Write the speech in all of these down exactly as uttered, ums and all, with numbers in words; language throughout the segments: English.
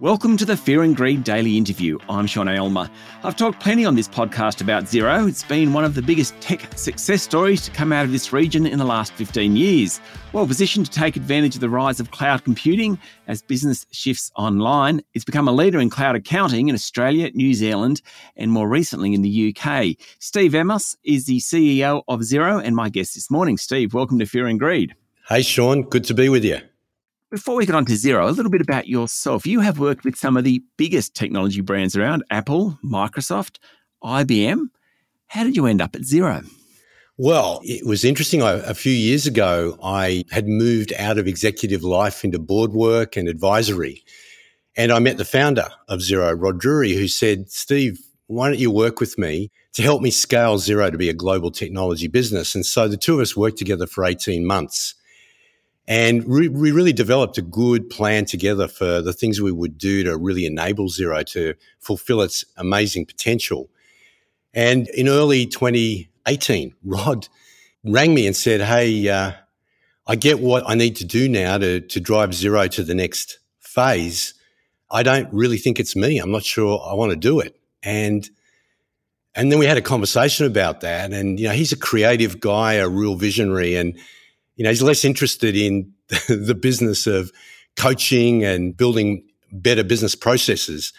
Welcome to the Fear and Greed Daily Interview. I'm Sean Aylmer. I've talked plenty on this podcast about Xero. It's been one of the biggest tech success stories to come out of this region in the last fifteen years. Well positioned to take advantage of the rise of cloud computing as business shifts online, it's become a leader in cloud accounting in Australia, New Zealand, and more recently in the U K. Steve Vamos is the C E O of Xero and my guest this morning. Steve, welcome to Fear and Greed. Hey, Sean. Good to be with you. Before we get on to Xero, a little bit about yourself. You have worked with some of the biggest technology brands around, Apple, Microsoft, I B M. How did you end up at Xero? Well, it was interesting. I, a few years ago, I had moved out of executive life into board work and advisory. And I met the founder of Xero, Rod Drury, who said, Steve, why don't you work with me to help me scale Xero to be a global technology business? And so the two of us worked together for eighteen months. And we really developed a good plan together for the things we would do to really enable Xero to fulfill its amazing potential. And in early twenty eighteen, Rod rang me and said, hey, uh, I get what I need to do now to, to drive Xero to the next phase. I don't really think it's me. I'm not sure I want to do it. And and then we had a conversation about that. And, you know, he's a creative guy, a real visionary, and you know, he's less interested in the business of coaching and building better business processes.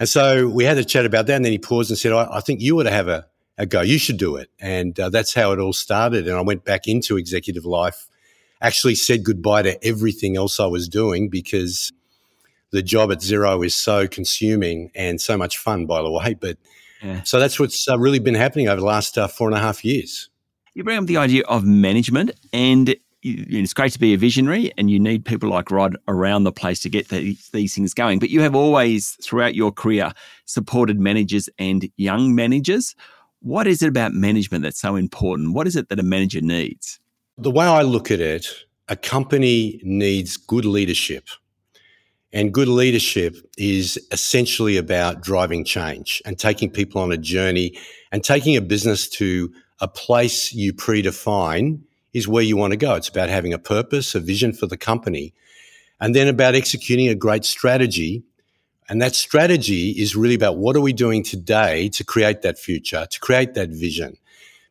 And so we had a chat about that, and then he paused and said, I, I think you ought to have a, a go. You should do it. And uh, that's how it all started. And I went back into executive life, actually said goodbye to everything else I was doing because the job at Xero is so consuming and so much fun, by the way. But yeah. So that's what's uh, really been happening over the last uh, four and a half years. You bring up the idea of management, and it's great to be a visionary, and you need people like Rod around the place to get the, these things going. But you have always, throughout your career, supported managers and young managers. What is it about management that's so important? What is it that a manager needs? The way I look at it, a company needs good leadership. And good leadership is essentially about driving change and taking people on a journey and taking a business to a place you predefine is where you want to go. It's about having a purpose, a vision for the company, and then about executing a great strategy. And that strategy is really about what are we doing today to create that future, to create that vision.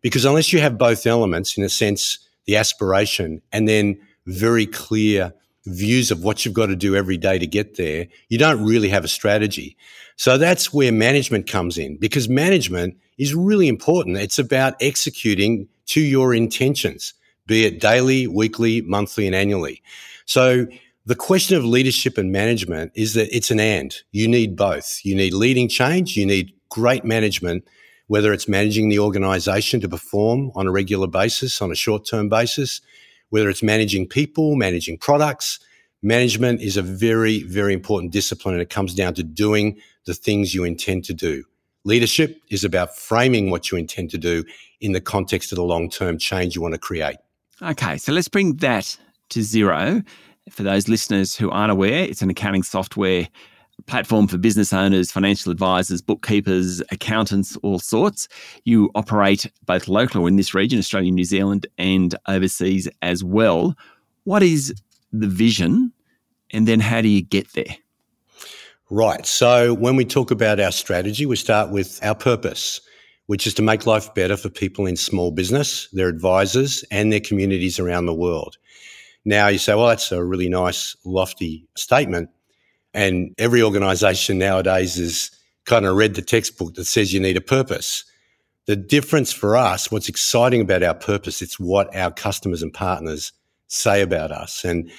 Because unless you have both elements, in a sense, the aspiration and then very clear views of what you've got to do every day to get there, you don't really have a strategy. So that's where management comes in, because management is really important. It's about executing to your intentions, be it daily, weekly, monthly, and annually. So the question of leadership and management is that it's an and. You need both. You need leading change. You need great management, whether it's managing the organization to perform on a regular basis, on a short-term basis, whether it's managing people, managing products. Management is a very, very important discipline, and it comes down to doing the things you intend to do. Leadership is about framing what you intend to do in the context of the long-term change you want to create. Okay, so let's bring that to Xero. For those listeners who aren't aware, it's an accounting software platform for business owners, financial advisors, bookkeepers, accountants, all sorts. You operate both locally in this region, Australia, New Zealand, and overseas as well. What is the vision, and then how do you get there? Right. So when we talk about our strategy, we start with our purpose, which is to make life better for people in small business, their advisors, and their communities around the world. Now you say, well, that's a really nice, lofty statement. And every organization nowadays has kind of read the textbook that says you need a purpose. The difference for us, what's exciting about our purpose, it's what our customers and partners say about us. And,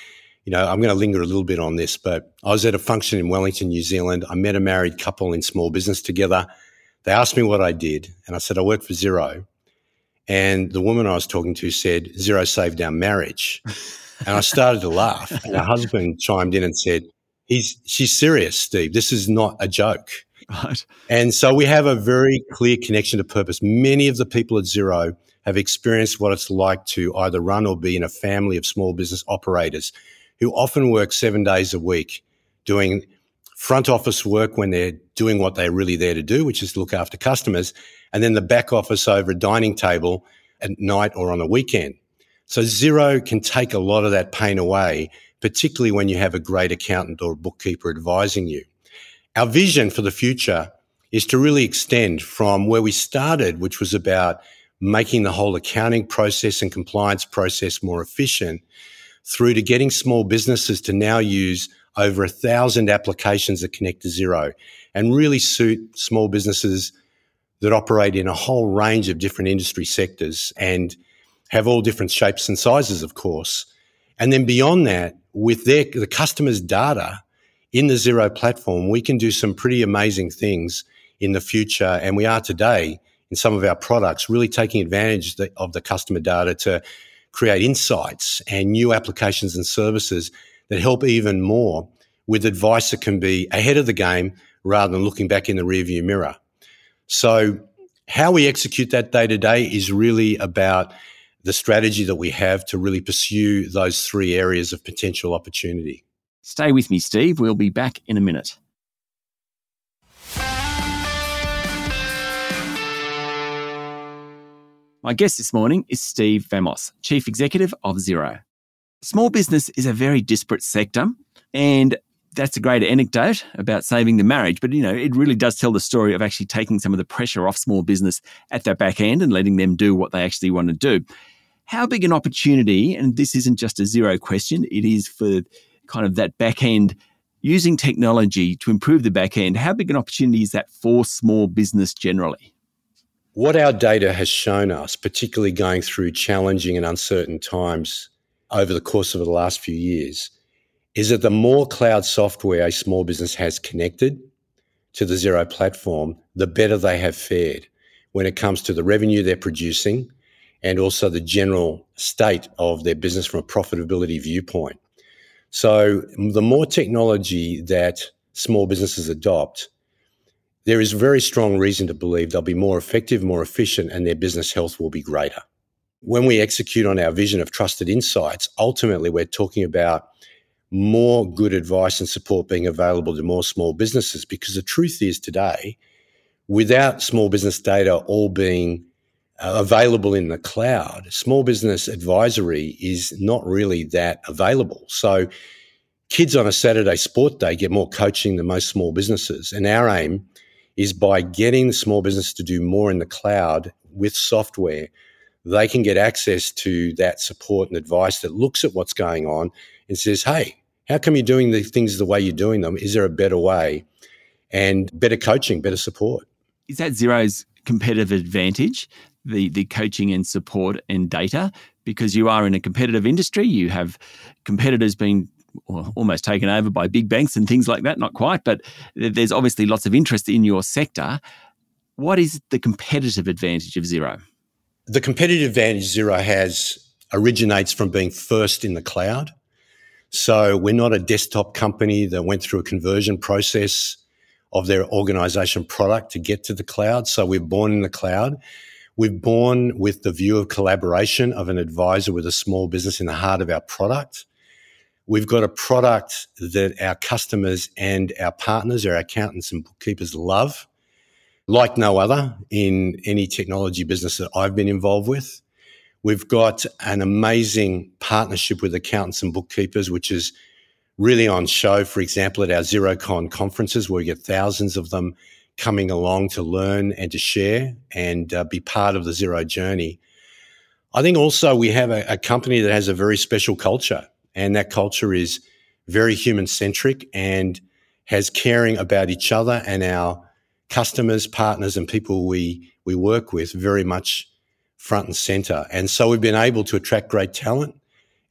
you know, I'm going to linger a little bit on this, but I was at a function in Wellington, New Zealand. I met a married couple in small business together. They asked me what I did, and I said, I work for Xero. And the woman I was talking to said, Xero saved our marriage. And I started to laugh. And her husband chimed in and said, He's, she's serious, Steve. This is not a joke. Right. And so we have a very clear connection to purpose. Many of the people at Xero have experienced what it's like to either run or be in a family of small business operators who often work seven days a week doing front office work when they're doing what they're really there to do, which is look after customers, and then the back office over a dining table at night or on a weekend. So Xero can take a lot of that pain away particularly when you have a great accountant or a bookkeeper advising you. Our vision for the future is to really extend from where we started, which was about making the whole accounting process and compliance process more efficient, through to getting small businesses to now use over a thousand applications that connect to Xero and really suit small businesses that operate in a whole range of different industry sectors and have all different shapes and sizes, of course. And then beyond that, with their, the customer's data in the Xero platform, we can do some pretty amazing things in the future. And we are today in some of our products really taking advantage of the customer data to create insights and new applications and services that help even more with advice that can be ahead of the game rather than looking back in the rearview mirror. So how we execute that day to day is really about the strategy that we have to really pursue those three areas of potential opportunity. Stay with me, Steve. We'll be back in a minute. My guest this morning is Steve Vamos, Chief Executive of Xero. Small business is a very disparate sector, and that's a great anecdote about saving the marriage, but, you know, it really does tell the story of actually taking some of the pressure off small business at their back end and letting them do what they actually want to do. How big an opportunity, and this isn't just a Xero question, it is for kind of that back end, using technology to improve the back end, how big an opportunity is that for small business generally? What our data has shown us, particularly going through challenging and uncertain times over the course of the last few years, is that the more cloud software a small business has connected to the Xero platform, the better they have fared when it comes to the revenue they're producing and also the general state of their business from a profitability viewpoint. So the more technology that small businesses adopt, there is very strong reason to believe they'll be more effective, more efficient, and their business health will be greater. When we execute on our vision of trusted insights, ultimately we're talking about more good advice and support being available to more small businesses, because the truth is today, without small business data all being uh, available in the cloud, small business advisory is not really that available. So kids on a Saturday sport day get more coaching than most small businesses, and our aim is by getting the small business to do more in the cloud with software, they can get access to that support and advice that looks at what's going on and says, hey, how come you're doing the things the way you're doing them? Is there a better way? And better coaching, better support. Is that Xero's competitive advantage, the, the coaching and support and data? Because you are in a competitive industry, you have competitors being or almost taken over by big banks and things like that, not quite, but there's obviously lots of interest in your sector. What is the competitive advantage of Xero? The competitive advantage Xero has originates from being first in the cloud. So we're not a desktop company that went through a conversion process of their organisation product to get to the cloud. So we're born in the cloud. We're born with the view of collaboration of an advisor with a small business in the heart of our product. We've got a product that our customers and our partners, our accountants and bookkeepers love, like no other in any technology business that I've been involved with. We've got an amazing partnership with accountants and bookkeepers, which is really on show, for example, at our Xerocon conferences, where we get thousands of them coming along to learn and to share and uh, be part of the Xero journey. I think also we have a, a company that has a very special culture. And that culture is very human-centric and has caring about each other and our customers, partners, and people we we work with very much front and centre. And so we've been able to attract great talent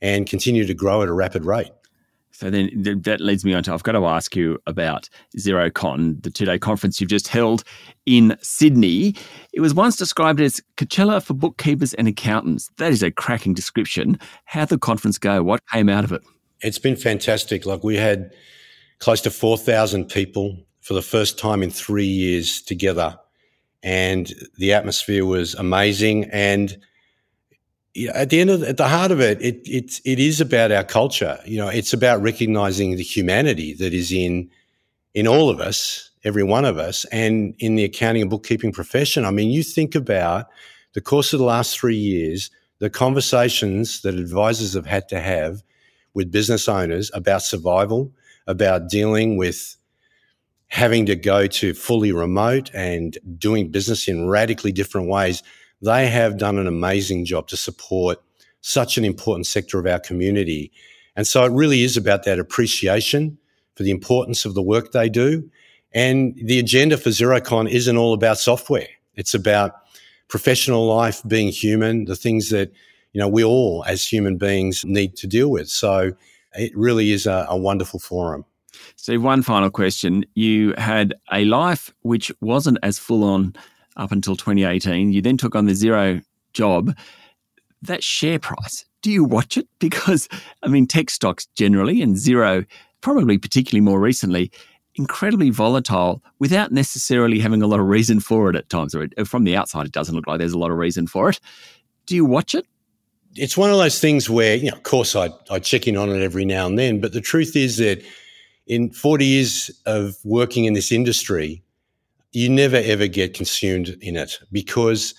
and continue to grow at a rapid rate. So then that leads me on to, I've got to ask you about Xerocon, the two-day conference you've just held in Sydney. It was once described as Coachella for bookkeepers and accountants. That is a cracking description. How'd the conference go? What came out of it? It's been fantastic. Like, we had close to four thousand people for the first time in three years together, and the atmosphere was amazing. And at the end of, at the heart of it, it it it is about our culture. You know, it's about recognizing the humanity that is in in all of us, every one of us, and in the accounting and bookkeeping profession. I mean, you think about the course of the last three years, the conversations that advisors have had to have with business owners about survival, about dealing with having to go to fully remote and doing business in radically different ways. They have done an amazing job to support such an important sector of our community. And so it really is about that appreciation for the importance of the work they do. And the agenda for Xerocon isn't all about software. It's about professional life, being human, the things that, you know, we all as human beings need to deal with. So it really is a, a wonderful forum. So one final question. You had a life which wasn't as full on up until twenty eighteen. You then took on the Xero job. That share price, do you watch it? Because, I mean, tech stocks generally and Xero, probably particularly more recently, incredibly volatile without necessarily having a lot of reason for it at times. Or from the outside, it doesn't look like there's a lot of reason for it. Do you watch it? It's one of those things where, you know, of course, I, I check in on it every now and then. But the truth is that in forty years of working in this industry, you never, ever get consumed in it, because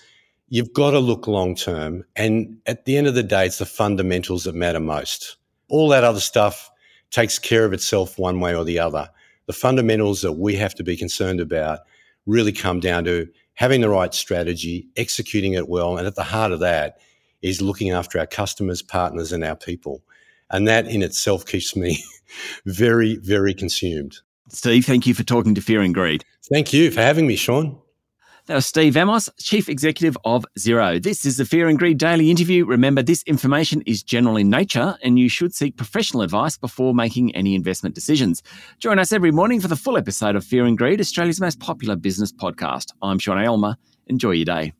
you've got to look long-term, and at the end of the day, it's the fundamentals that matter most. All that other stuff takes care of itself one way or the other. The fundamentals that we have to be concerned about really come down to having the right strategy, executing it well, and at the heart of that is looking after our customers, partners, and our people. And that in itself keeps me very, very consumed. Steve, thank you for talking to Fear and Greed. Thank you for having me, Sean. That was Steve Vamos, Chief Executive of Xero. This is the Fear and Greed Daily Interview. Remember, this information is general in nature and you should seek professional advice before making any investment decisions. Join us every morning for the full episode of Fear and Greed, Australia's most popular business podcast. I'm Sean Aylmer. Enjoy your day.